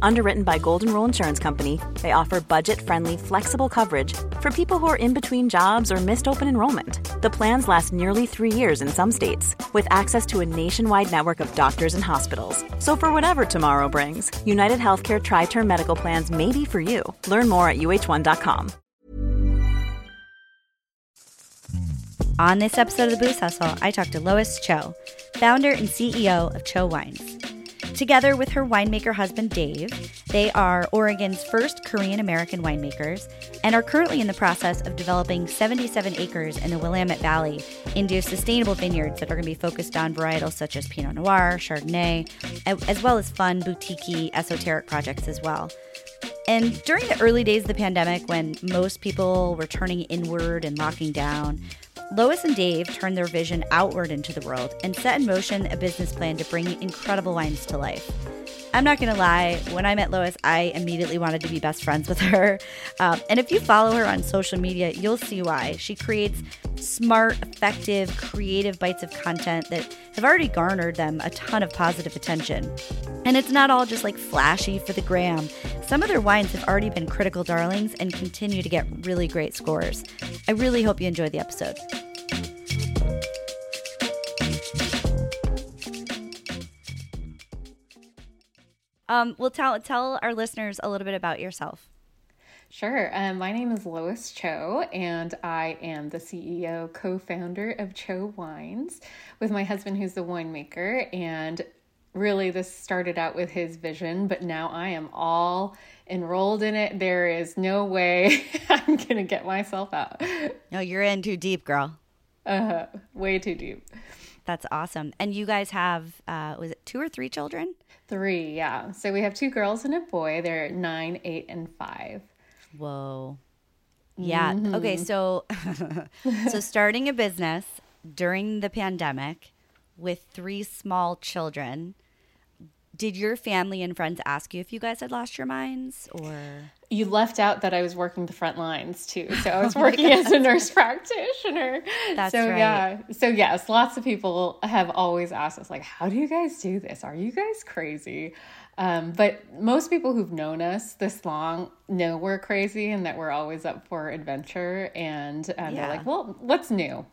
Underwritten by Golden Rule Insurance Company, they offer budget-friendly, flexible coverage for people who are in between jobs or missed open enrollment. The plans last nearly 3 years in some states, with access to a nationwide network of doctors and hospitals. So for whatever tomorrow brings, UnitedHealthcare Tri-Term Medical Plans may be for you. Learn more at uh1.com. On this episode of The Booze Hustle, I talked to Lois Cho, founder and CEO of Cho Wines. Together with her winemaker husband, Dave, they are Oregon's first Korean-American winemakers and are currently in the process of developing 77 acres in the Willamette Valley into sustainable vineyards that are going to be focused on varietals such as Pinot Noir, Chardonnay, as well as fun, boutique-y, esoteric projects as well. And during the early days of the pandemic, when most people were turning inward and locking down, Lois and Dave turned their vision outward into the world and set in motion a business plan to bring incredible wines to life. I'm not going to lie, when I met Lois, I immediately wanted to be best friends with her. And if you follow her on social media, you'll see why. She creates smart, effective, creative bites of content that have already garnered them a ton of positive attention. And it's not all just like flashy for the gram. Some of their wines have already been critical darlings and continue to get really great scores. I really hope you enjoy the episode. Well, tell our listeners a little bit about yourself. Sure. My name is Lois Cho, and I am the CEO, co-founder of Cho Wines with my husband, who's the winemaker. And really, this started out with his vision, but now I am all enrolled in it. There is no way I'm going to get myself out. No, you're in too deep, girl. Way too deep. That's awesome. And you guys have, was it 2 or 3 children? 3, yeah. So we have 2 girls and a boy. They're 9, 8, and 5. Whoa. Yeah. Mm-hmm. Okay. So, so starting a business during the pandemic with 3 small children, did your family and friends ask you if you guys had lost your minds or? You left out that I was working the front lines too. So I was working as a nurse practitioner. That's so, right. Yeah. So yes, lots of people have always asked us like, how do you guys do this? Are you guys crazy? But most people who've known us this long know we're crazy and that we're always up for adventure. And they're like, well, what's new?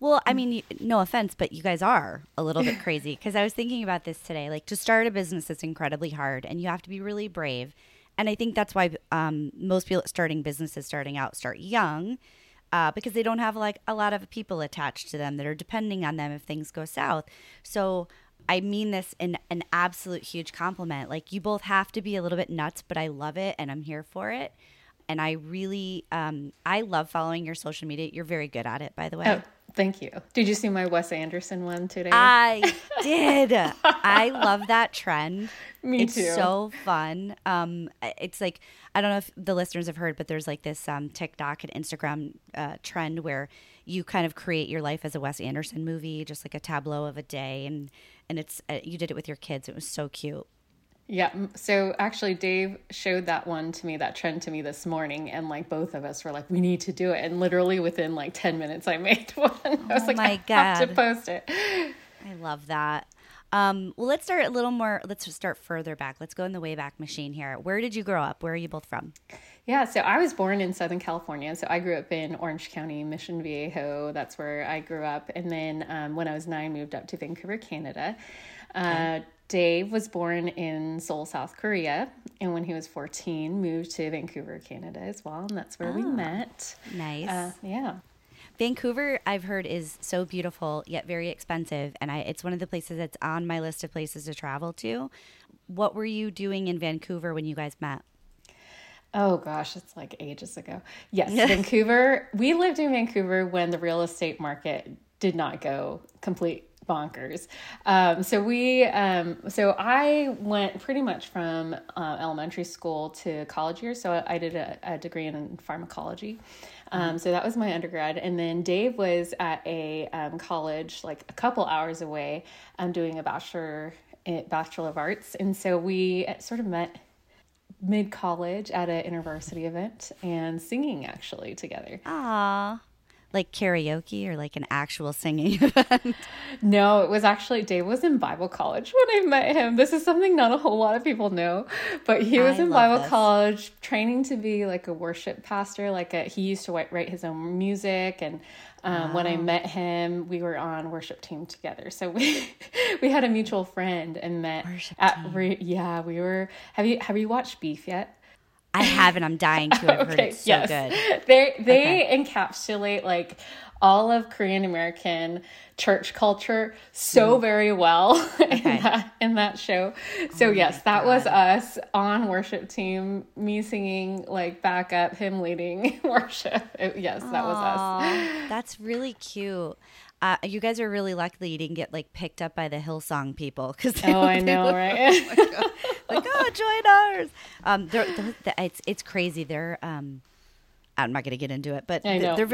Well, I mean, no offense, but you guys are a little bit crazy because I was thinking about this today. Like to start a business is incredibly hard and you have to be really brave. And I think that's why most people starting businesses start young because they don't have like a lot of people attached to them that are depending on them if things go south. So I mean this in an absolute huge compliment. Like you both have to be a little bit nuts, but I love it and I'm here for it. And I really I love following your social media. You're very good at it, by the way. Oh. Thank you. Did you see my Wes Anderson one today? I did. I love that trend. Me too. It's so fun. It's like, I don't know if the listeners have heard, but there's like this TikTok and Instagram trend where you kind of create your life as a Wes Anderson movie, just like a tableau of a day. And it's you did it with your kids. It was so cute. Yeah. So actually Dave showed that one to me, that trend to me this morning. And like both of us were like, we need to do it. And literally within like 10 minutes, I made one. I was like, I have to post it. I love that. Well, let's start a little more. Let's start further back. Let's go in the Wayback Machine here. Where did you grow up? Where are you both from? Yeah. So I was born in Southern California. So I grew up in Orange County, Mission Viejo. That's where I grew up. And then when I was 9, moved up to Vancouver, Canada. Okay. Dave was born in Seoul, South Korea, and when he was 14, moved to Vancouver, Canada as well, and that's where we met. Nice. Yeah. Vancouver, I've heard, is so beautiful, yet very expensive, and it's one of the places that's on my list of places to travel to. What were you doing in Vancouver when you guys met? Oh gosh, it's like ages ago. Yes, Vancouver. We lived in Vancouver when the real estate market did not go complete bonkers. So I went pretty much from elementary school to college years. So I did a degree in pharmacology. So that was my undergrad. And then Dave was at a college like a couple hours away doing a Bachelor of Arts. And so we sort of met mid-college at an InterVarsity event and singing actually together. Aww. Like karaoke or like an actual singing event? No, it was actually, Dave was in Bible college when I met him. This is something not a whole lot of people know, but he was in Bible college training to be like a worship pastor. He used to write his own music, and wow. When I met him, we were on worship team together. So we had a mutual friend and met Have you watched Beef yet? I haven't. I'm dying to. I've heard it's so good. They encapsulate like all of Korean American church culture so very well in that show. So that was us on worship team, me singing like backup, him leading worship. That was us. That's really cute. You guys are really lucky you didn't get like picked up by the Hillsong people. Join ours. It's crazy. They're I'm not going to get into it, but they're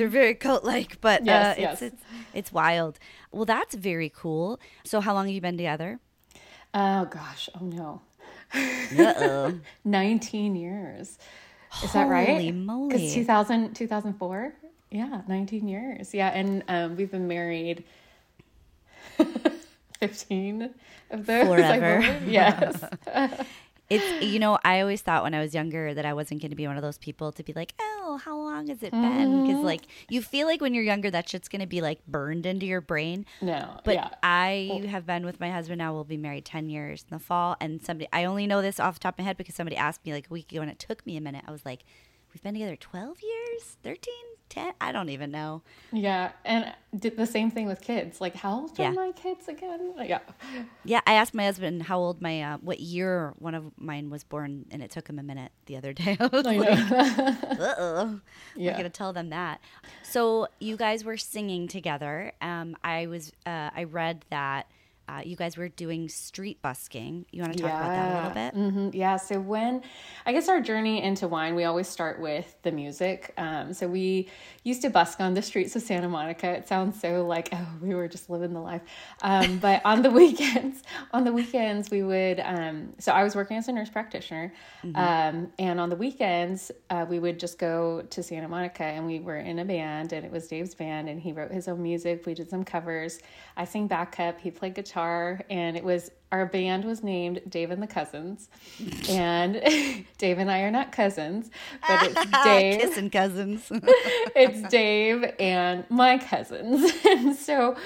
very cult-like, but it's wild. Well, that's very cool. So how long have you been together? Oh gosh. Oh no. 19 years. Is that right? Holy moly. Because 2004. Yeah. 19 years. Yeah. And, we've been married 15 of those. Forever. Yes. It's, I always thought when I was younger that I wasn't going to be one of those people to be like, oh, how long has it been? Because you feel like when you're younger, that shit's going to be like burned into your brain. No. But I have been with my husband now. We'll be married 10 years in the fall. And I only know this off the top of my head because somebody asked me like a week ago and it took me a minute. I was like, we've been together 12 years, 13, 10, I don't even know. Yeah. And did the same thing with kids. Like, how old are my kids again? Yeah. Yeah. I asked my husband how old what year one of mine was born, and it took him a minute the other day. I was we're going to tell them that. So you guys were singing together. I read that. You guys were doing street busking. You want to talk about that a little bit? Mm-hmm. Yeah. So I guess our journey into wine, we always start with the music. So we used to busk on the streets of Santa Monica. It sounds so like, oh, we were just living the life. But on the weekends we would, so I was working as a nurse practitioner. Mm-hmm. And on the weekends we would just go to Santa Monica, and we were in a band, and it was Dave's band, and he wrote his own music. We did some covers. I sang backup. He played guitar. And it was, our band was named Dave and the Cousins, and Dave and I are not cousins, but it's Dave kissing cousins. It's Dave and my cousins, and so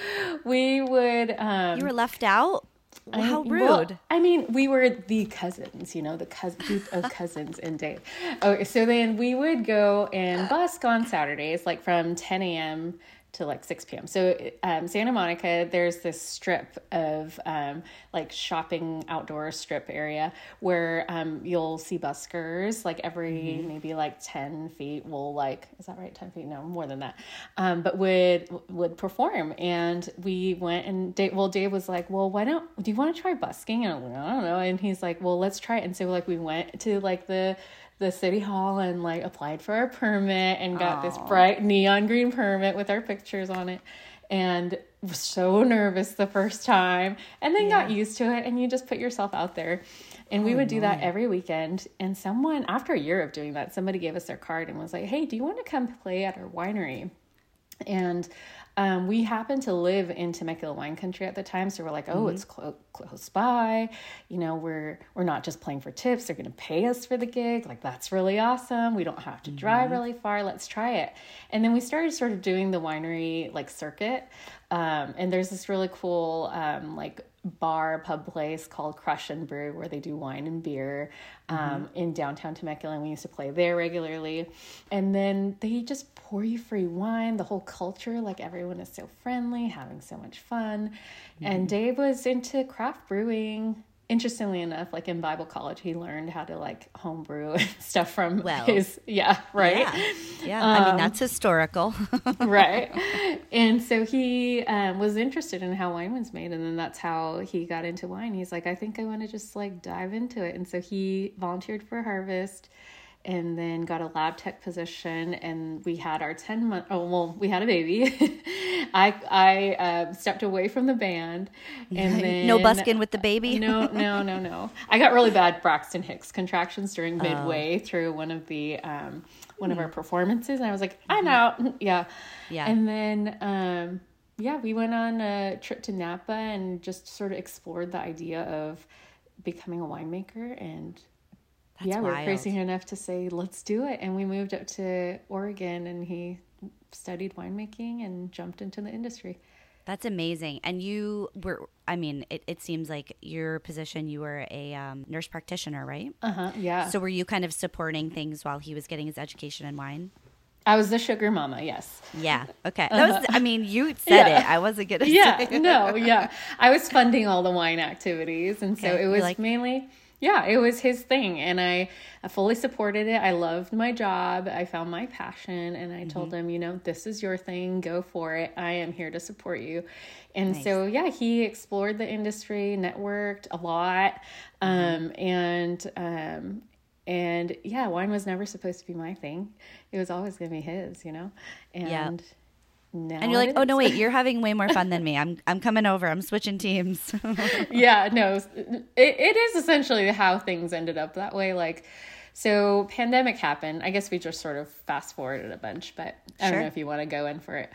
we would. You were left out. How rude! We were the cousins, the group of cousins and Dave. Okay, so then we would go and busk on Saturdays, like from 10 a.m. to like 6 p.m. So Santa Monica, there's this strip of shopping outdoor strip area where you'll see buskers like every maybe like 10 feet will like, is that right? 10 feet? No, more than that. But would perform. And we went, and Dave was like, well, do you want to try busking? And I'm like, I don't know. And he's like, well, let's try it. And so like we went to like the city hall and like applied for our permit and got this bright neon green permit with our pictures on it, and was so nervous the first time, and then got used to it, and you just put yourself out there. And we would do that every weekend. And someone, after a year of doing that, somebody gave us their card and was like, hey, do you want to come play at our winery? And we happened to live in Temecula wine country at the time. So we're like, it's close by. We're not just playing for tips. They're going to pay us for the gig. Like, that's really awesome. We don't have to drive really far. Let's try it. And then we started sort of doing the winery like circuit. And there's this really cool pub place called Crush and Brew where they do wine and beer in downtown Temecula, and we used to play there regularly. And then they just pour you free wine, the whole culture, like everyone is so friendly, having so much fun. And Dave was into craft brewing. Interestingly enough, like in Bible college, he learned how to like homebrew and stuff from his, that's historical. Right. And so he was interested in how wine was made. And then that's how he got into wine. He's like, I think I want to just like dive into it. And so he volunteered for Harvest and then got a lab tech position, and we had our 10-month, we had a baby. I stepped away from the band, and then no busking with the baby. No. I got really bad Braxton Hicks contractions during midway through one of our performances, and I was like, I'm out. Yeah. And then, we went on a trip to Napa and just sort of explored the idea of becoming a winemaker, and we're crazy enough to say, let's do it. And we moved up to Oregon, and he studied winemaking and jumped into the industry. That's amazing. And you were, it seems like your position, you were a nurse practitioner, right? Uh-huh, yeah. So were you kind of supporting things while he was getting his education in wine? I was the sugar mama, yes. Yeah, okay. That was, you said it. I wasn't going to say it. I was funding all the wine activities, and so it was mainly... Yeah, it was his thing, and I fully supported it. I loved my job. I found my passion, and I told him, this is your thing. Go for it. I am here to support you. And so, he explored the industry, networked a lot, and wine was never supposed to be my thing. It was always going to be his, and... Yeah. And you're like, oh, no, wait, you're having way more fun than me. I'm coming over. I'm switching teams. It is essentially how things ended up that way. So pandemic happened. I guess we just sort of fast forwarded a bunch, but I don't know if you want to go in for it.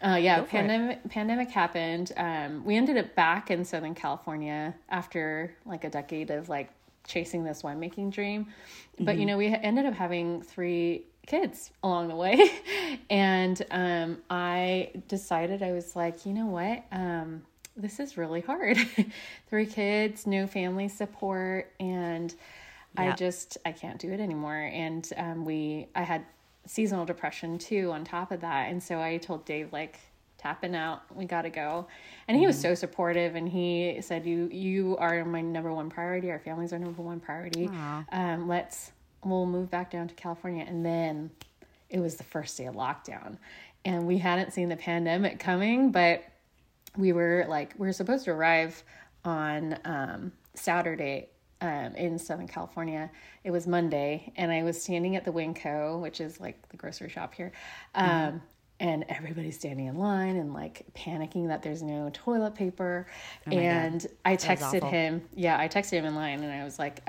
Pandemic happened. We ended up back in Southern California after a decade of chasing this winemaking dream. But, we ended up having 3 kids along the way. And I decided, I was like, you know what? This is really hard. 3 kids, no family support. And I can't do it anymore. And I had seasonal depression too on top of that. And so I told Dave, tapping out, we got to go. And he was so supportive. And he said, you are my number one priority. Our families are number one priority. We'll move back down to California. And then it was the first day of lockdown, and we hadn't seen the pandemic coming, but we were we were supposed to arrive on Saturday in Southern California. It was Monday, and I was standing at the Winco, which is the grocery shop here. And everybody's standing in line and panicking that there's no toilet paper. I texted him. Yeah, I texted him in line, and I was like,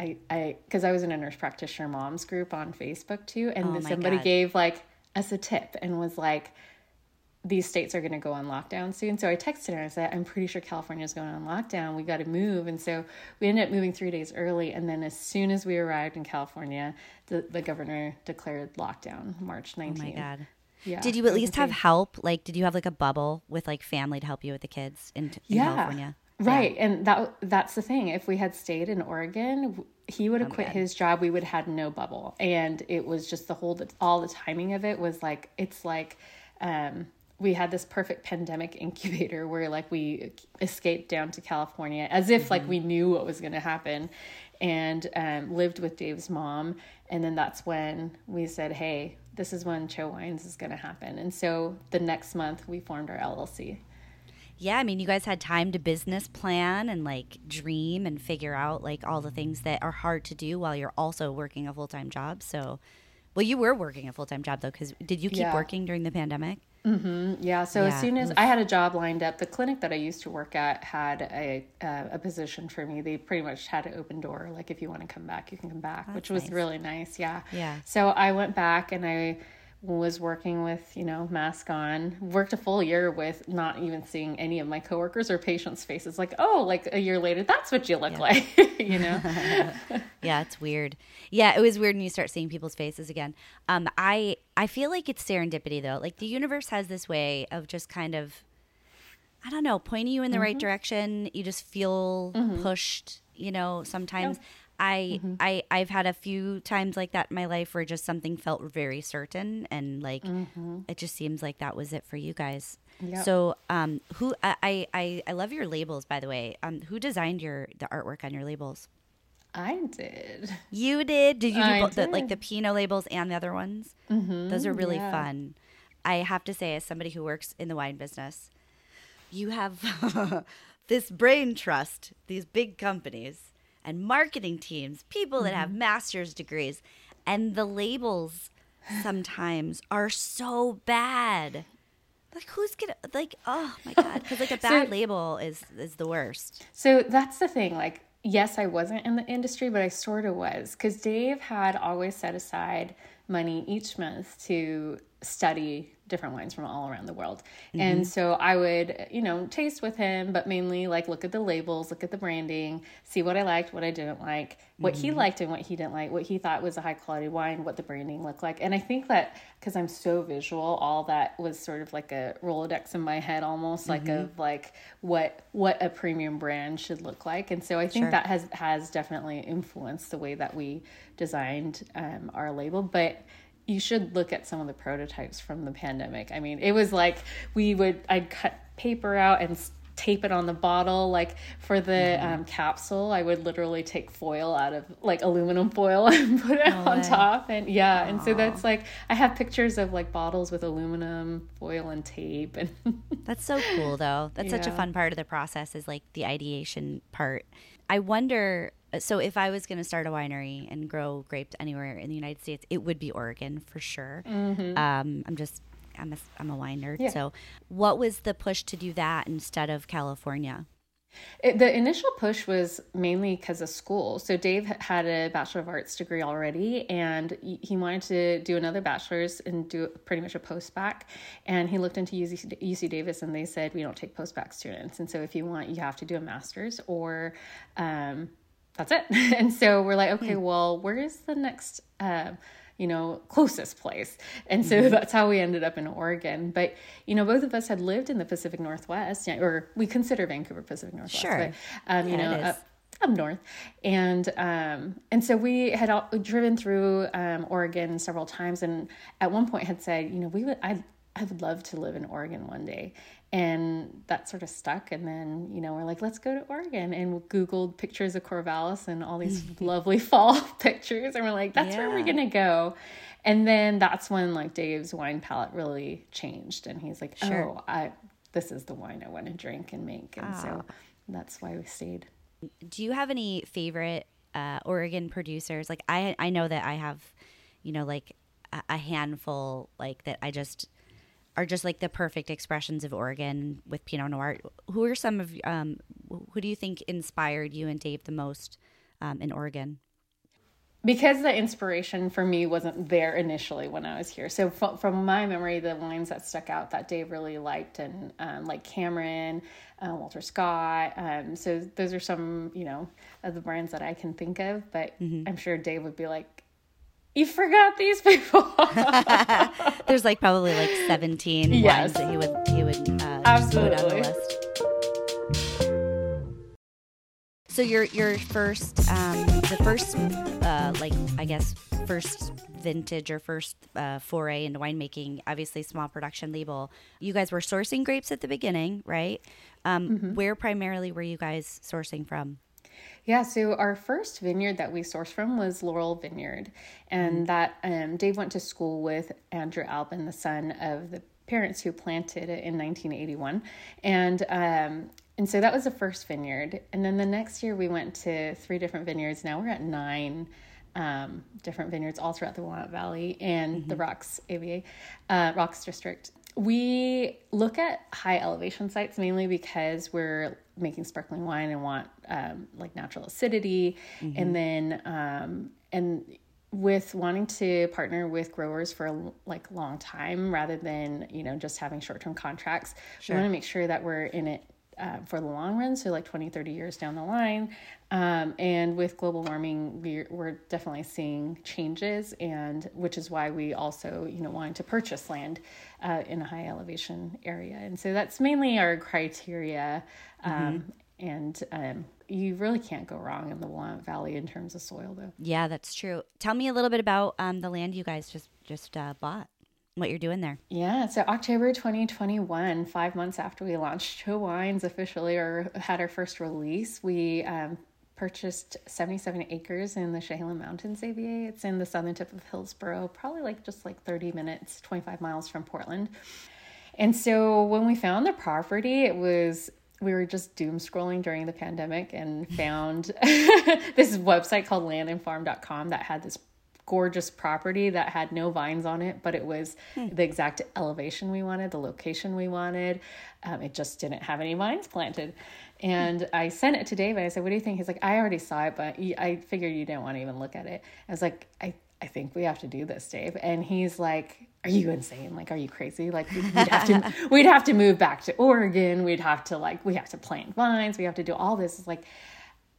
because I was in a nurse practitioner moms group on Facebook too. And then somebody gave us a tip and was like, these states are going to go on lockdown soon. So I texted her and I said, I'm pretty sure California is going on lockdown. We got to move. And so we ended up moving 3 days early. And then as soon as we arrived in California, the governor declared lockdown March 19th. Oh my God. Yeah, did you at least have help? Did you have a bubble with family to help you with the kids in California? Right. Yeah. And that's the thing. If we had stayed in Oregon, he would have quit his job. We would have had no bubble. And it was just all the timing of it was we had this perfect pandemic incubator where we escaped down to California as if we knew what was going to happen, and lived with Dave's mom. And then that's when we said, hey, this is when Cho Wines is going to happen. And so the next month we formed our LLC. Yeah, you guys had time to business plan and dream and figure out all the things that are hard to do while you're also working a full-time job. So, you were working a full-time job though, because did you keep working during the pandemic? Mm-hmm. Yeah. So as soon as I had a job lined up, the clinic that I used to work at had a position for me. They pretty much had an open door. If you want to come back, you can come back, which was really nice. Yeah. Yeah. So I went back and I was working with, mask on, worked a full year with not even seeing any of my coworkers or patients' faces. A year later, that's what you look like, Yeah, it's weird. Yeah, it was weird when you start seeing people's faces again. I feel like it's serendipity though. The universe has this way of just kind of, I don't know, pointing you in the right direction. You just feel pushed, sometimes. I've had a few times like that in my life where just something felt very certain, and it just seems like that was it for you guys. Yep. So who I love your labels, by the way. Who designed the artwork on your labels? I did. You did? Did you do both, the Pinot labels and the other ones? Mm-hmm. Those are really fun. I have to say, as somebody who works in the wine business, you have this brain trust, these big companies and marketing teams, people that have master's degrees, And the labels sometimes are so bad. Like, who's gonna, like, oh my God, because like a bad label is the worst. So that's the thing. Like, yes, I wasn't in the industry, but I sort of was, because Dave had always set aside money each month to study different wines from all around the world. Mm-hmm. And so I would, you know, taste with him, but mainly like look at the labels, look at the branding, see what I liked, what I didn't like, what mm-hmm. he liked and what he didn't like, what he thought was a high quality wine, what the branding looked like. And I think that because I'm so visual, all that was sort of like a Rolodex in my head, almost mm-hmm. like of like what a premium brand should look like. And so I think sure. that has definitely influenced the way that we designed our label. But you should look at some of the prototypes from the pandemic. I mean, it was like I'd cut paper out and tape it on the bottle. Like for the mm-hmm. Capsule, I would literally take foil out of like aluminum foil and put it on top. And yeah. Aww. And so that's like, I have pictures of like bottles with aluminum foil and tape. And that's so cool though. That's such a fun part of the process, is like the ideation part. I wonder, so if I was going to start a winery and grow grapes anywhere in the United States, it would be Oregon for sure. Mm-hmm. I'm a wine nerd. Yeah. So what was the push to do that instead of California? The initial push was mainly because of school. So Dave had a Bachelor of Arts degree already, and he wanted to do another bachelor's and do pretty much a post-bac. And he looked into UC Davis, and they said, we don't take post-bac students. And so if you want, you have to do a master's or that's it. And so we're like, okay, well, where is the next closest place? And so mm-hmm. that's how we ended up in Oregon. But, you know, both of us had lived in the Pacific Northwest, or we consider Vancouver Pacific Northwest, sure. but, up north. And so we had driven through Oregon several times. And at one point had said, you know, I would love to live in Oregon one day. And that sort of stuck. And then, you know, we're like, let's go to Oregon. And we Googled pictures of Corvallis and all these lovely fall pictures. And we're like, that's where we're going to go. And then that's when like Dave's wine palette really changed. And he's like, sure. This is the wine I want to drink and make. And so that's why we stayed. Do you have any favorite Oregon producers? Like I know that I have, you know, like a handful like that I just are just like the perfect expressions of Oregon with Pinot Noir. Who are some of who do you think inspired you and Dave the most in Oregon? Because the inspiration for me wasn't there initially when I was here. So from my memory, the wines that stuck out that Dave really liked and like Cameron, Walter Scott. So those are some, you know, of the brands that I can think of, but mm-hmm. I'm sure Dave would be like, you forgot these people. There's like probably like 17 wines that he would absolutely put on the list. So your first first vintage or first foray into winemaking, obviously small production label. You guys were sourcing grapes at the beginning, right? Mm-hmm. Where primarily were you guys sourcing from? Yeah, so our first vineyard that we sourced from was Laurel Vineyard, and that Dave went to school with Andrew Albin, the son of the parents who planted it in 1981, and so that was the first vineyard. And then the next year we went to 3 different vineyards. Now we're at 9 different vineyards all throughout the Willamette Valley and mm-hmm. the Rocks district. We look at high elevation sites mainly because we're making sparkling wine and want like natural acidity. Mm-hmm. And then with wanting to partner with growers for like long time rather than, you know, just having short-term contracts, sure. we want to make sure that we're in it for the long run, so like 20, 30 years down the line. And with global warming, we're definitely seeing changes, and which is why we also, you know, wanted to purchase land in a high elevation area. And so that's mainly our criteria. Mm-hmm. And you really can't go wrong in the Willamette Valley in terms of soil, though. Yeah, that's true. Tell me a little bit about the land you guys just bought. What you're doing there. Yeah, so October 2021, 5 months after we launched Cho Wines officially or had our first release, we purchased 77 acres in the Chehalis Mountains AVA. It's in the southern tip of Hillsboro, probably like just like 30 minutes, 25 miles from Portland. And so when we found the property, we were just doom scrolling during the pandemic and found this website called landandfarm.com that had this gorgeous property that had no vines on it, but it was the exact elevation we wanted, the location we wanted. It just didn't have any vines planted. And I sent it to Dave and I said, what do you think? He's like, I already saw it, but I figured you didn't want to even look at it. I was like, I think we have to do this, Dave. And he's like, are you insane? Like, are you crazy? Like we'd have to move back to Oregon. We have to plant vines. We have to do all this. It's like,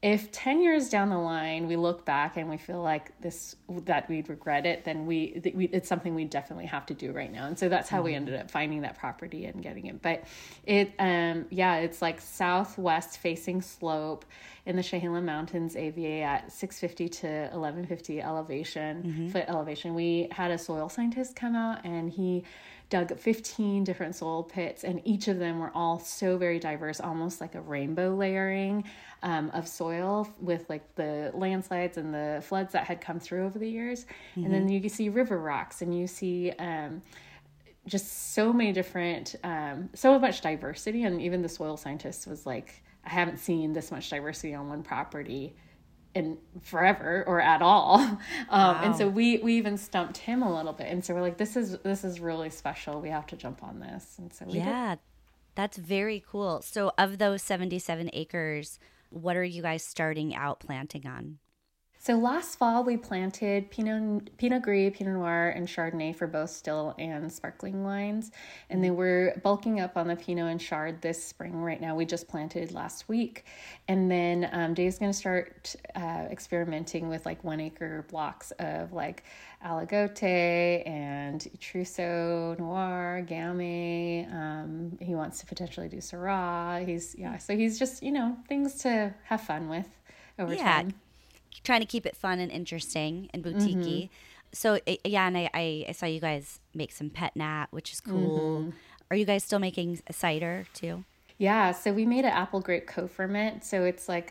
if 10 years down the line, we look back and we feel like that we'd regret it, then it's something we definitely have to do right now. And so that's how we ended up finding that property and getting it. But it's like southwest facing slope in the Chehalis Mountains, AVA at 650 to 1150 foot elevation. We had a soil scientist come out and he dug 15 different soil pits, and each of them were all so very diverse, almost like a rainbow layering of soil with like the landslides and the floods that had come through over the years. Mm-hmm. And then you can see river rocks, and you see just so many different, so much diversity. And even the soil scientist was like, I haven't seen this much diversity on one property in forever or at all. Wow. And so we even stumped him a little bit. And so we're like, this is really special. We have to jump on this. And so we did. That's very cool. So of those 77 acres, what are you guys starting out planting on? So last fall we planted Pinot Gris, Pinot Noir, and Chardonnay for both still and sparkling wines. And then we're bulking up on the Pinot and Chard this spring right now. We just planted last week. And then Dave's going to start experimenting with like 1 acre blocks of like Aligoté and Trousseau Noir, Gamay. He wants to potentially do Syrah. So he's just, things to have fun with over time. Trying to keep it fun and interesting and boutique-y. Mm-hmm. So, and I saw you guys make some pet nat, which is cool. Mm-hmm. Are you guys still making a cider, too? Yeah, so we made an apple grape co-ferment. So it's like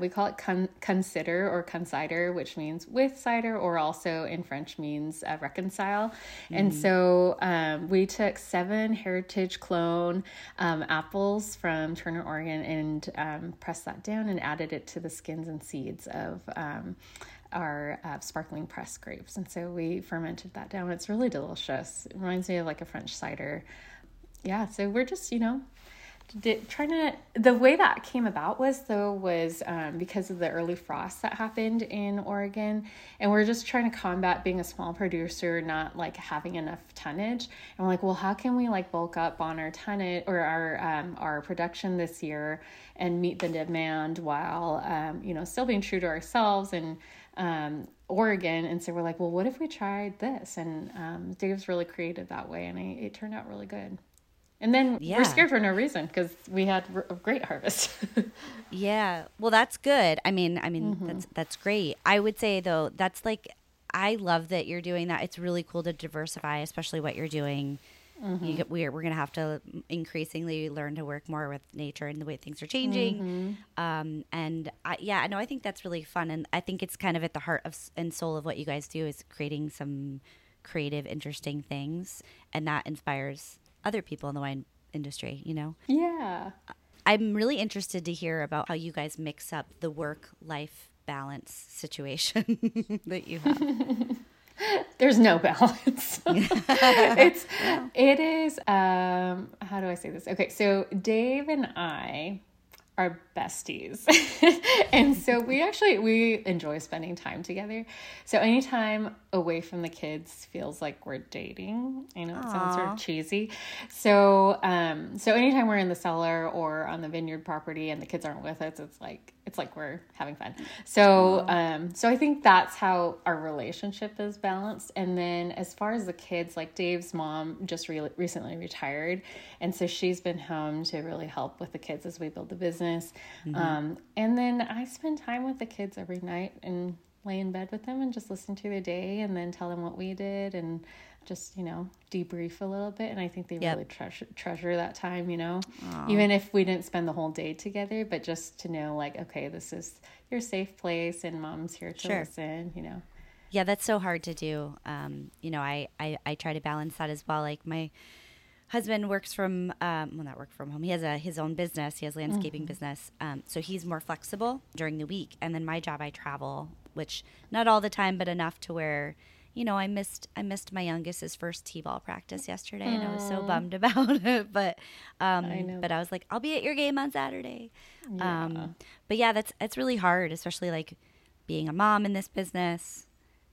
we call it consider or concider, which means with cider, or also in French means reconcile. Mm-hmm. And so we took 7 heritage clone apples from Turner, Oregon, and pressed that down and added it to the skins and seeds of our sparkling press grapes. And so we fermented that down. It's really delicious. It reminds me of like a French cider. Yeah, so we're just, the way that came about was because of the early frost that happened in Oregon, and we're just trying to combat being a small producer, not like having enough tonnage. And we're like, well, how can we like bulk up on our tonnage or our production this year and meet the demand while still being true to ourselves and Oregon. And so we're like, well, what if we tried this? And Dave's really creative that way, and it turned out really good. And then we're scared for no reason because we had a great harvest. Yeah. Well, that's good. I mean, mm-hmm. that's great. I would say, though, that's like, I love that you're doing that. It's really cool to diversify, especially what you're doing. Mm-hmm. We're going to have to increasingly learn to work more with nature and the way things are changing. Mm-hmm. I think that's really fun. And I think it's kind of at the heart of and soul of what you guys do is creating some creative, interesting things. And that inspires other people in the wine industry, Yeah. I'm really interested to hear about how you guys mix up the work-life balance situation that you have. There's no balance. It is, how do I say this? Okay, so Dave and I are besties. And so we enjoy spending time together. So anytime away from the kids feels like we're dating, it sounds sort of cheesy. So, anytime we're in the cellar or on the vineyard property and the kids aren't with us, it's like we're having fun. So, I think that's how our relationship is balanced. And then as far as the kids, like Dave's mom just recently retired. And so she's been home to really help with the kids as we build the business. Mm-hmm. And then I spend time with the kids every night and lay in bed with them and just listen to their day and then tell them what we did and just, debrief a little bit. And I think they really treasure that time, Aww. Even if we didn't spend the whole day together, but just to know like, okay, this is your safe place and mom's here to listen, Yeah, that's so hard to do. I try to balance that as well. Like my husband works from not work from home. He has his own business. He has landscaping business, so he's more flexible during the week. And then my job, I travel which not all the time, but enough to where, you know, I missed my youngest's first T-ball practice yesterday, and I was so bummed about it. But I was like, I'll be at your game on Saturday. Yeah. But yeah, it's really hard, especially like being a mom in this business,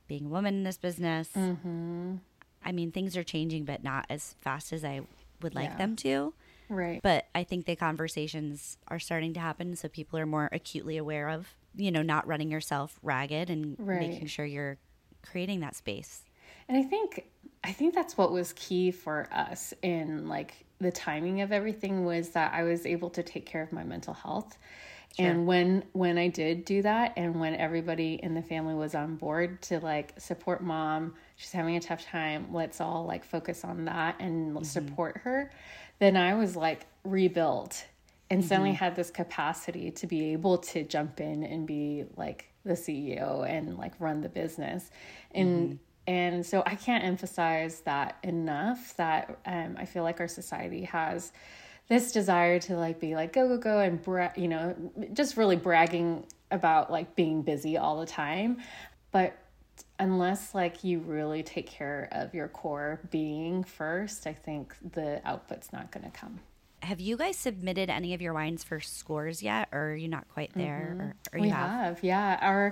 being a woman in this business. Mm-hmm. I mean, things are changing, but not as fast as I would like them to. Right. But I think the conversations are starting to happen, so people are more acutely aware of, you know, not running yourself ragged and making sure you're creating that space. And I think that's what was key for us in like the timing of everything, was that I was able to take care of my mental health. Sure. And when I did do that, and when everybody in the family was on board to like support mom, she's having a tough time, let's all like focus on that and support her, then I was like rebuilt and suddenly had this capacity to be able to jump in and be like the CEO and like run the business. And so I can't emphasize that enough, that I feel like our society has this desire to like be like, go, go, go. And, you know, just really bragging about like being busy all the time. But unless like you really take care of your core being first, I think the output's not going to come. Have you guys submitted any of your wines for scores yet, or are you not quite there? Or you have? Yeah.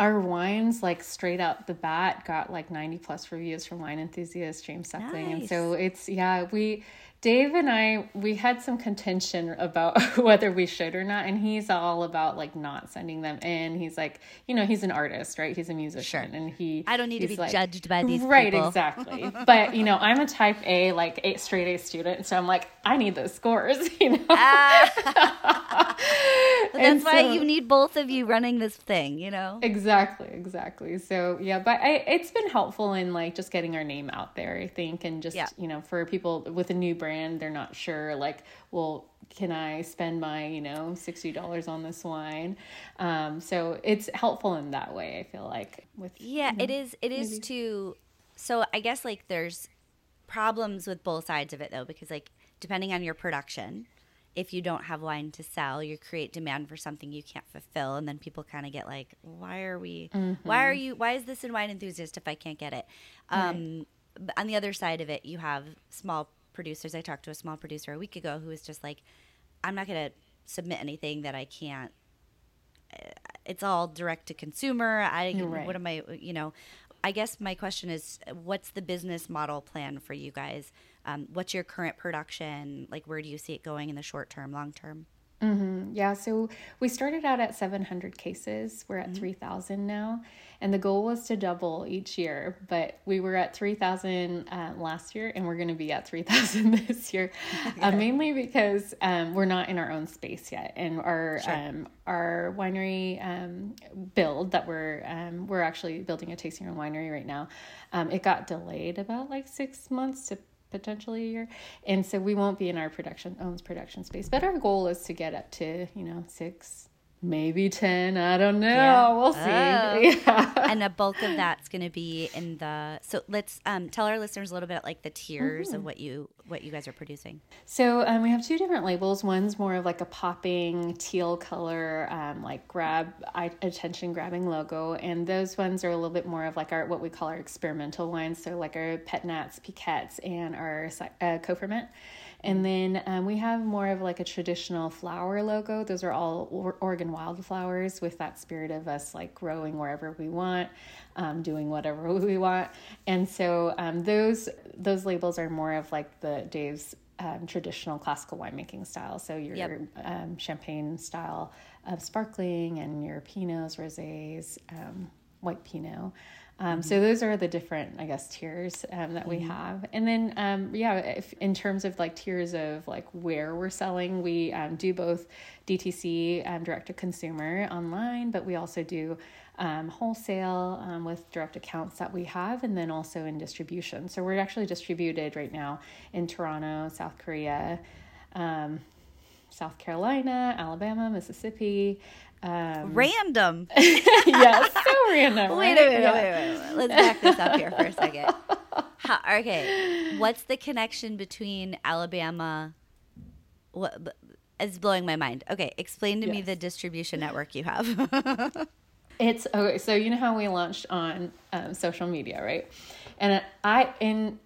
Our wines, like straight out the bat, got like 90 plus reviews from wine enthusiast James Suckling. Nice. And so it's, Dave and I, we had some contention about whether we should or not. And he's all about like not sending them in. He's like, you know, he's an artist, right? He's a musician. Sure. And I don't need to be like, judged by these people. Right, exactly. But, you know, I'm a type A, like straight A student. So I'm like, I need those scores, you know? That's why you need both of you running this thing, you know? Exactly. So, yeah, but it's been helpful in like just getting our name out there, I think. And just, you know, for people with a new brand, they're not sure, like, well, can I spend my, you know, $60 on this wine? So it's helpful in that way, I feel like. It is too. So I guess like there's problems with both sides of it though, because like depending on your production, if you don't have wine to sell, you create demand for something you can't fulfill. And then people kind of get like, why is this in Wine Enthusiast if I can't get it? But on the other side of it, you have small producers. I talked to a small producer a week ago who was just like, I'm not going to submit anything that I can't, it's all direct to consumer. What am I, you know, I guess my question is, what's the business model plan for you guys? What's your current production? Like, where do you see it going in the short term, long term? Yeah, so we started out at 700 cases. We're at 3,000 now, and the goal was to double each year, but we were at 3,000 last year, and we're going to be at 3,000 this year, mainly because we're not in our own space yet, and our winery build that we're actually building a tasting room winery right now, it got delayed about like 6 months to potentially a year. And so we won't be in our own production space, but our goal is to get up to, you know, 6, maybe 10. I don't know. Yeah. We'll see. Yeah. And a bulk of that's going to be in the, so let's tell our listeners a little bit like the tiers of what you guys are producing. So we have two different labels. One's more of like a popping teal color, like attention grabbing logo. And those ones are a little bit more of like our, what we call our experimental wines. So like our pet nats, piquettes, and our co-ferment. And then we have more of like a traditional flower logo. Those are all Oregon wildflowers with that spirit of us like growing wherever we want, doing whatever we want. And so those labels are more of like the Dave's traditional classical winemaking style. So your champagne style of sparkling, and your pinots, rosés, white pinot. So those are the different, I guess, tiers that we have. And then, if in terms of like tiers of like where we're selling, we do both DTC, direct to consumer online, but we also do wholesale with direct accounts that we have, and then also in distribution. So we're actually distributed right now in Toronto, South Korea, South Carolina, Alabama, Mississippi. Random. Yes, so random. Right? Wait. Let's back this up here for a second. Okay, what's the connection between Alabama? It's blowing my mind. Okay, explain to me the distribution network you have. It's okay. So you know how we launched on social media, right? And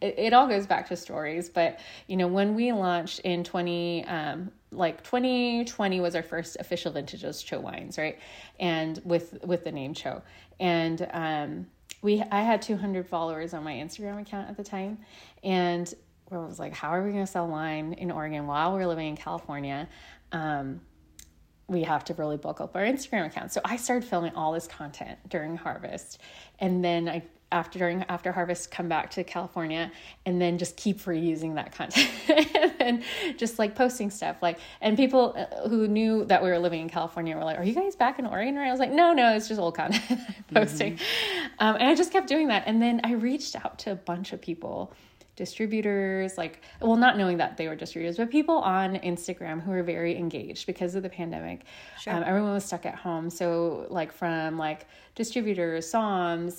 it all goes back to stories, but you know, when we launched in 2020 was our first official vintage of Cho Wines, right? And with the name Cho, and I had 200 followers on my Instagram account at the time, and I was like, how are we going to sell wine in Oregon while we're living in California? We have to really bulk up our Instagram account. So I started filming all this content during harvest, and then I after harvest come back to California and then just keep reusing that content and just like posting stuff like, and people who knew that we were living in California were like, are you guys back in Oregon? Right? I was like, no, it's just old content I'm posting. Mm-hmm. And I just kept doing that. And then I reached out to a bunch of people, distributors, like, well, not knowing that they were distributors, but people on Instagram who were very engaged because of the pandemic. Sure. Everyone was stuck at home. So like from like distributors, somms,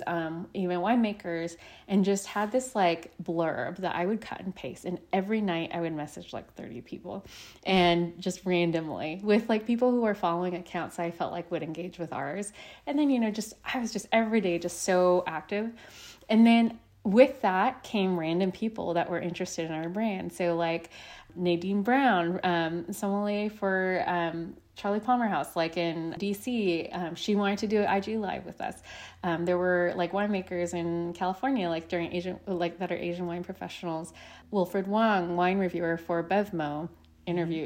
even winemakers, and just had this like blurb that I would cut and paste. And every night I would message like 30 people, and just randomly with like people who were following accounts I felt like would engage with ours. And then, you know, I was just every day, just so active. And then with that came random people that were interested in our brand. So like Nadine Brown, sommelier for Charlie Palmer House, like in DC, she wanted to do an IG live with us. There were like winemakers in California, like during Asian, like that are Asian wine professionals. Wilfred Wong, wine reviewer for Bevmo,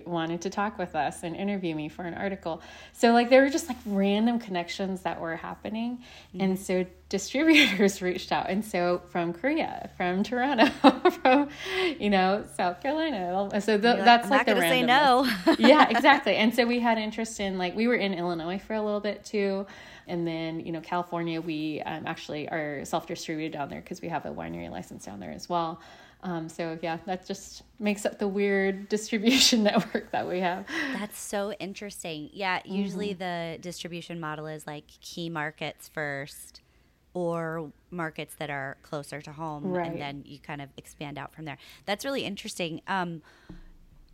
wanted to talk with us and interview me for an article. So like there were just like random connections that were happening. Mm-hmm. And so distributors reached out. And so from Korea, from Toronto, from, you know, South Carolina. So that's like the randomness. I'm not going to say no. Yeah, exactly. And so we had interest in like, we were in Illinois for a little bit too. And then, you know, California, we actually are self-distributed down there because we have a winery license down there as well. So yeah, that just makes up the weird distribution network that we have. That's so interesting. Yeah. Usually the distribution model is like key markets first or markets that are closer to home. Right. And then you kind of expand out from there. That's really interesting. I'm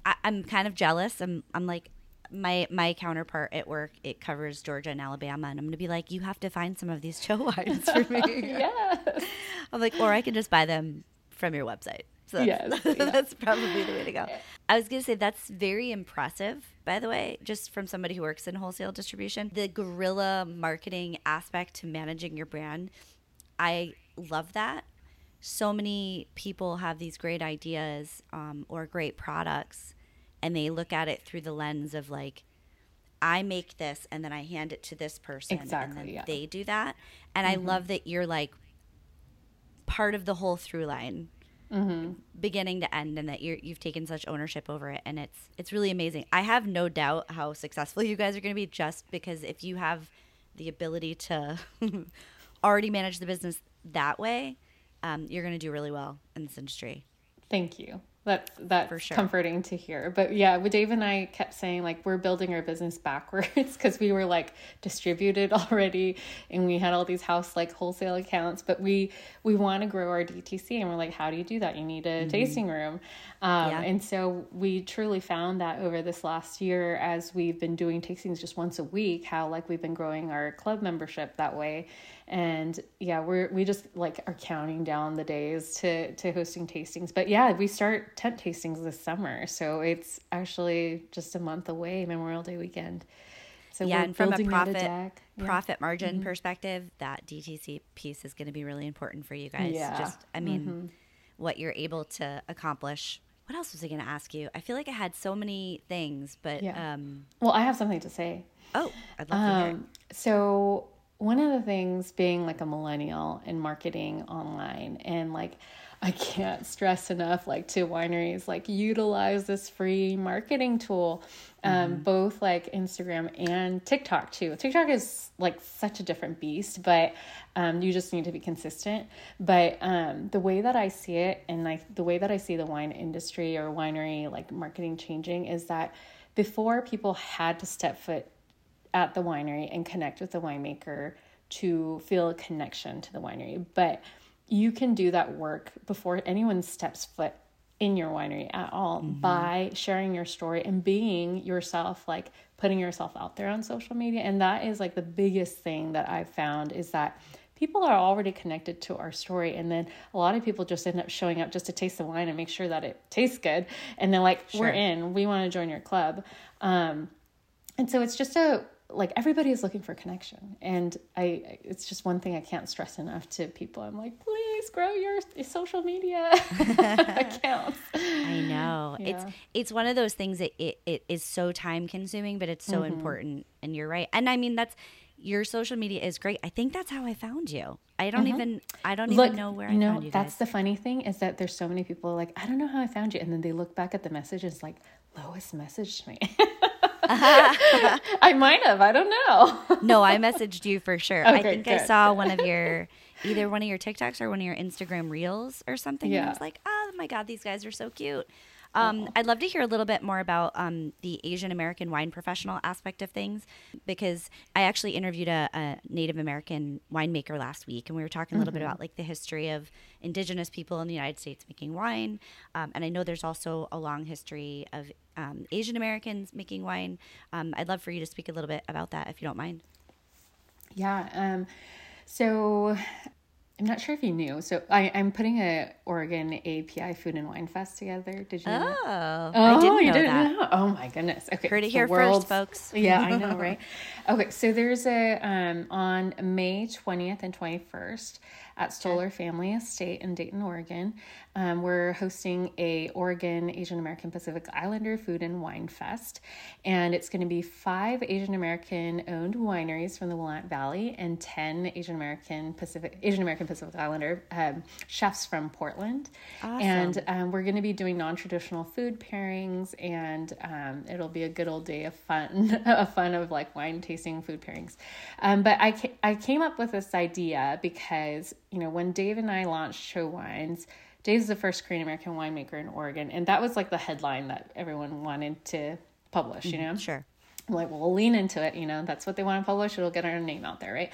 kind of jealous. I'm like, my counterpart at work, it covers Georgia and Alabama, and I'm going to be like, you have to find some of these Cho wines for me. Yeah. I'm like, or I can just buy them from your website. So that's probably the way to go. I was going to say that's very impressive, by the way, just from somebody who works in wholesale distribution. The guerrilla marketing aspect to managing your brand, I love that. So many people have these great ideas or great products, and they look at it through the lens of like, I make this and then I hand it to this person. Exactly, and then they do that. And I love that you're like, part of the whole through line, beginning to end, and that you've taken such ownership over it, and it's really amazing. I have no doubt how successful you guys are going to be, just because if you have the ability to already manage the business that way, you're going to do really well in this industry. Thank you. That's for sure. Comforting to hear. But yeah, Dave and I kept saying like, we're building our business backwards because we were like distributed already and we had all these house like wholesale accounts, but we want to grow our DTC, and we're like, how do you do that? You need a tasting room. And so we truly found that over this last year, as we've been doing tastings just once a week, how like we've been growing our club membership that way. And yeah, we just like are counting down the days to hosting tastings. But yeah, we start tent tastings this summer, so it's actually just a month away, Memorial Day weekend. So yeah, and from a profit margin perspective, that DTC piece is going to be really important for you guys. Yeah. Just, I mean, what you're able to accomplish. What else was I going to ask you? I feel like I had so many things, but well, I have something to say. Oh, I'd love to hear it. So one of the things being like a millennial and marketing online, and like I can't stress enough like to wineries, like utilize this free marketing tool, both like Instagram and TikTok too. TikTok is like such a different beast, but you just need to be consistent. But the way that I see it, and like the way that I see the wine industry or winery like marketing changing, is that before people had to step foot at the winery and connect with the winemaker to feel a connection to the winery. But you can do that work before anyone steps foot in your winery at all mm-hmm. by sharing your story and being yourself, like putting yourself out there on social media. And that is like the biggest thing that I've found is that people are already connected to our story. And then a lot of people just end up showing up just to taste the wine and make sure that it tastes good. And they're like, sure. We're in, we want to join your club. And so it's just like everybody is looking for connection. And it's just one thing I can't stress enough to people. I'm like, please grow your social media accounts. I know. Yeah. It's one of those things that it is so time consuming, but it's so mm-hmm. important. And you're right. And I mean, your social media is great. I think that's how I found you. I don't even know where I found you guys. That's the funny thing is that there's so many people like, I don't know how I found you. And then they look back at the message and it's like, Lois messaged me. I might have. I don't know. No, I messaged you for sure. Okay, I think good. I saw either one of your TikToks or one of your Instagram reels or something. Yeah. And I was like, oh my God, these guys are so cute. I'd love to hear a little bit more about the Asian American wine professional aspect of things, because I actually interviewed a Native American winemaker last week, and we were talking a little mm-hmm. bit about like the history of indigenous people in the United States making wine. And I know there's also a long history of Asian Americans making wine. I'd love for you to speak a little bit about that if you don't mind. Yeah. So I'm not sure if you knew. So I'm putting a Oregon API Food and Wine Fest together. Did you know that? I didn't know you didn't that. Know? Oh, my goodness. Okay. Heard it here first, folks. Yeah, I know, right? Okay, so there's on May 20th and 21st at Stoller Family Estate in Dayton, Oregon, we're hosting a Oregon Asian American Pacific Islander Food and Wine Fest. And it's going to be 5 Asian American owned wineries from the Willamette Valley and 10 Asian American Pacific Islander chefs from Portland. Awesome. And we're going to be doing non-traditional food pairings, and it'll be a good old day of fun, of like wine tasting food pairings. But I came up with this idea because, you know, when Dave and I launched Cho Wines, Dave's the first Korean American winemaker in Oregon. And that was like the headline that everyone wanted to publish, you know? Sure. I'm like, well, we'll lean into it. You know, that's what they want to publish. It'll get our name out there. Right.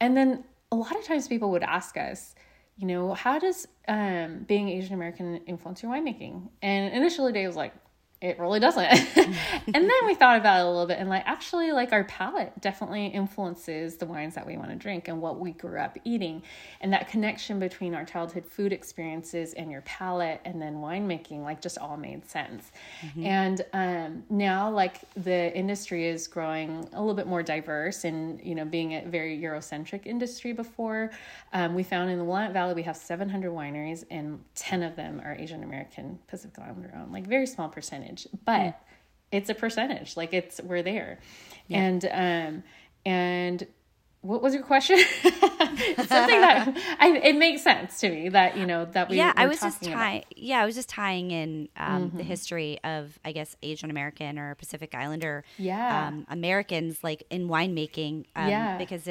And then a lot of times people would ask us, you know, how does being Asian American influence your winemaking? And initially Dave was like, it really doesn't. And then we thought about it a little bit, and like, actually, like our palate definitely influences the wines that we want to drink and what we grew up eating. And that connection between our childhood food experiences and your palate and then winemaking, like just all made sense. Mm-hmm. And now like the industry is growing a little bit more diverse, and, you know, being a very Eurocentric industry before, we found in the Willamette Valley, we have 700 wineries and 10 of them are Asian American Pacific Islander owned, like very small percentage. But it's a percentage, like we're there. Yeah. And what was your question? It's something that it makes sense to me that, you know, that we, yeah, I was just tying in, mm-hmm. the history of, I guess, Asian American or Pacific Islander, Americans like in winemaking, because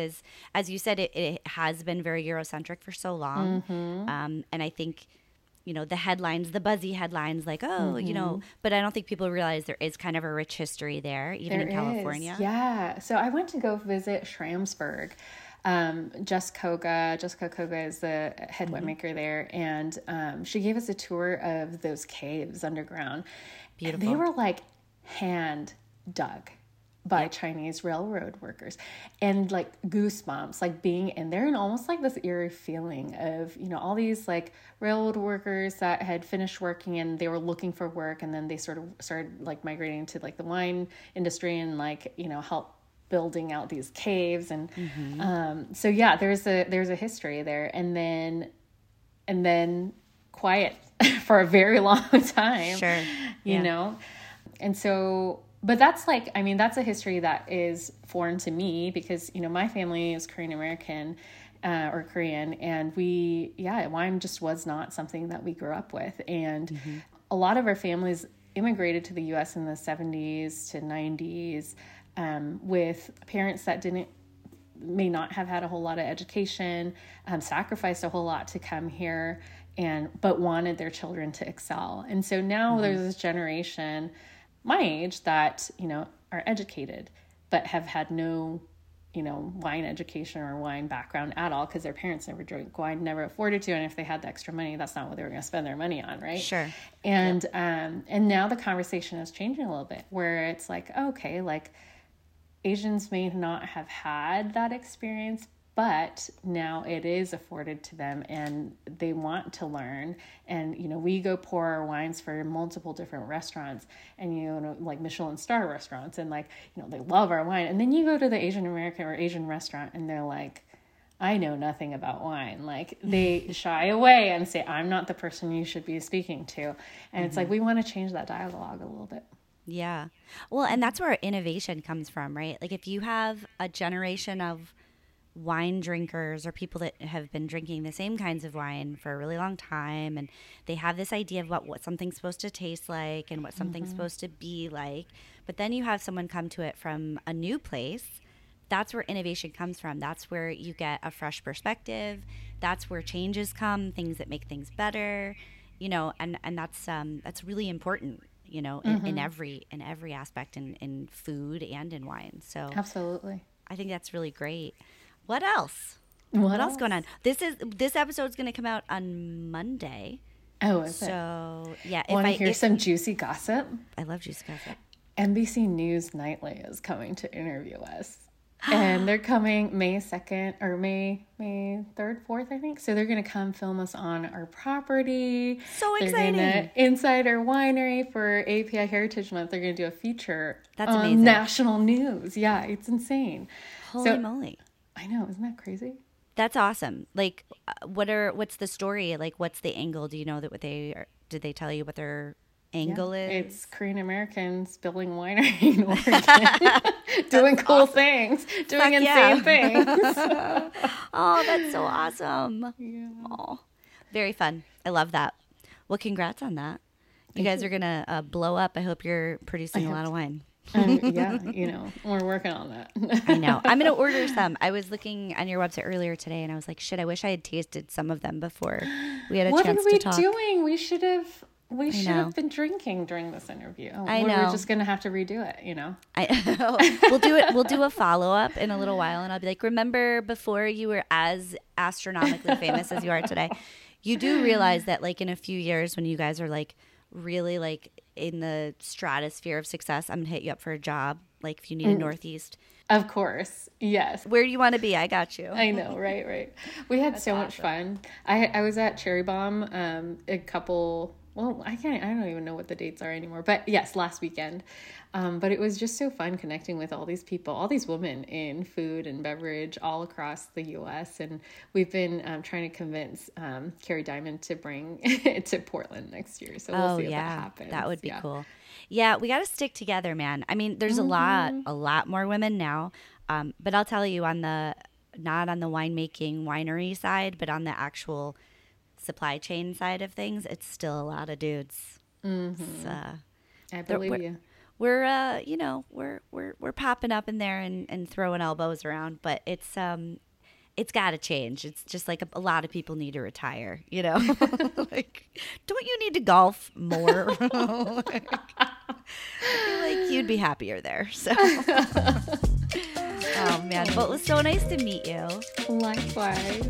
as you said, it has been very Eurocentric for so long. Mm-hmm. And I think, you know, the headlines, the buzzy headlines, like, oh, mm-hmm. you know, but I don't think people realize there is kind of a rich history there, even in California. Yeah. So I went to go visit Schramsberg. Jessica Koga is the head mm-hmm. winemaker there. And she gave us a tour of those caves underground. Beautiful. And they were like hand dug by Chinese railroad workers, and like goosebumps, like being in there, and almost like this eerie feeling of, you know, all these like railroad workers that had finished working and they were looking for work. And then they sort of started like migrating to like the wine industry and like, you know, help building out these caves. And mm-hmm. So yeah, there's a history there. And then quiet for a very long time, sure. you know? And so, but that's like, I mean, that's a history that is foreign to me because, you know, my family is Korean American or Korean, and wine just was not something that we grew up with. And mm-hmm. a lot of our families immigrated to the U.S. in the 70s to 90s with parents that may not have had a whole lot of education, sacrificed a whole lot to come here, but wanted their children to excel. And so now mm-hmm. there's this generation my age that, you know, are educated, but have had no wine education or wine background at all, because their parents never drank wine, never afforded to. And if they had the extra money, that's not what they were going to spend their money on, right? Sure. And and now the conversation is changing a little bit, where it's like, okay, like Asians may not have had that experience, but now it is afforded to them and they want to learn. And, we go pour our wines for multiple different restaurants and, like Michelin star restaurants, and they love our wine. And then you go to the Asian American or Asian restaurant and they're like, I know nothing about wine. Like they shy away and say, I'm not the person you should be speaking to. And it's like, we want to change that dialogue a little bit. Yeah. Well, and that's where innovation comes from, right? Like if you have a generation of wine drinkers or people that have been drinking the same kinds of wine for a really long time, and they have this idea of what something's supposed to taste like and what something's supposed to be like, but then you have someone come to it from a new place, that's where innovation comes from. That's where you get a fresh perspective. That's where changes come, things that make things better, and that's really important, in every aspect, in food and in wine. So absolutely. I think that's really great. What else? What else going on? This episode's going to come out on Monday. Oh, is it? So, yeah. Want to hear some juicy gossip? I love juicy gossip. NBC News Nightly is coming to interview us. And they're coming May 2nd or May 3rd, 4th, I think. So they're going to come film us on our property. So exciting. They're going to Inside Our Winery for API Heritage Month. They're going to do a feature on national news. Yeah, it's insane. Holy moly. I know. Isn't that crazy? That's awesome. Like, what's the story? Like, what's the angle? Do you know did they tell you what their angle is? It's Korean Americans building winery in Oregon, doing cool things, doing insane things. Oh, that's so awesome. Yeah. Oh, very fun. I love that. Well, congrats on that. You guys are going to blow up. I hope you're producing a lot of wine. We're working on that. I know. I'm going to order some. I was looking on your website earlier today and I was like, shit, I wish I had tasted some of them before we had a chance to talk. What are we doing? We should have been drinking during this interview. We're just going to have to redo it, I know. We'll do it. We'll do a follow-up in a little while and I'll be like, remember before you were as astronomically famous as you are today, you do realize that like in a few years when you guys are like really like in the stratosphere of success, I'm going to hit you up for a job. Like if you need a Northeast. Of course. Yes. Where do you want to be? I got you. I know. Right. We had so much fun. I was at Cherry Bomb I don't even know what the dates are anymore. But yes, last weekend. But it was just so fun connecting with all these people, all these women in food and beverage all across the U.S. And we've been trying to convince Carrie Diamond to bring it to Portland next year. So we'll see if that happens. That would be cool. Yeah, we got to stick together, man. I mean, there's a lot more women now. But I'll tell you, not on the winemaking winery side, but on the actual supply chain side of things, it's still a lot of dudes. I believe you. We're popping up in there and throwing elbows around, but it's got to change. It's just like a lot of people need to retire, like, don't you need to golf more? I feel like you'd be happier there. So oh man, but it was so nice to meet you. Likewise.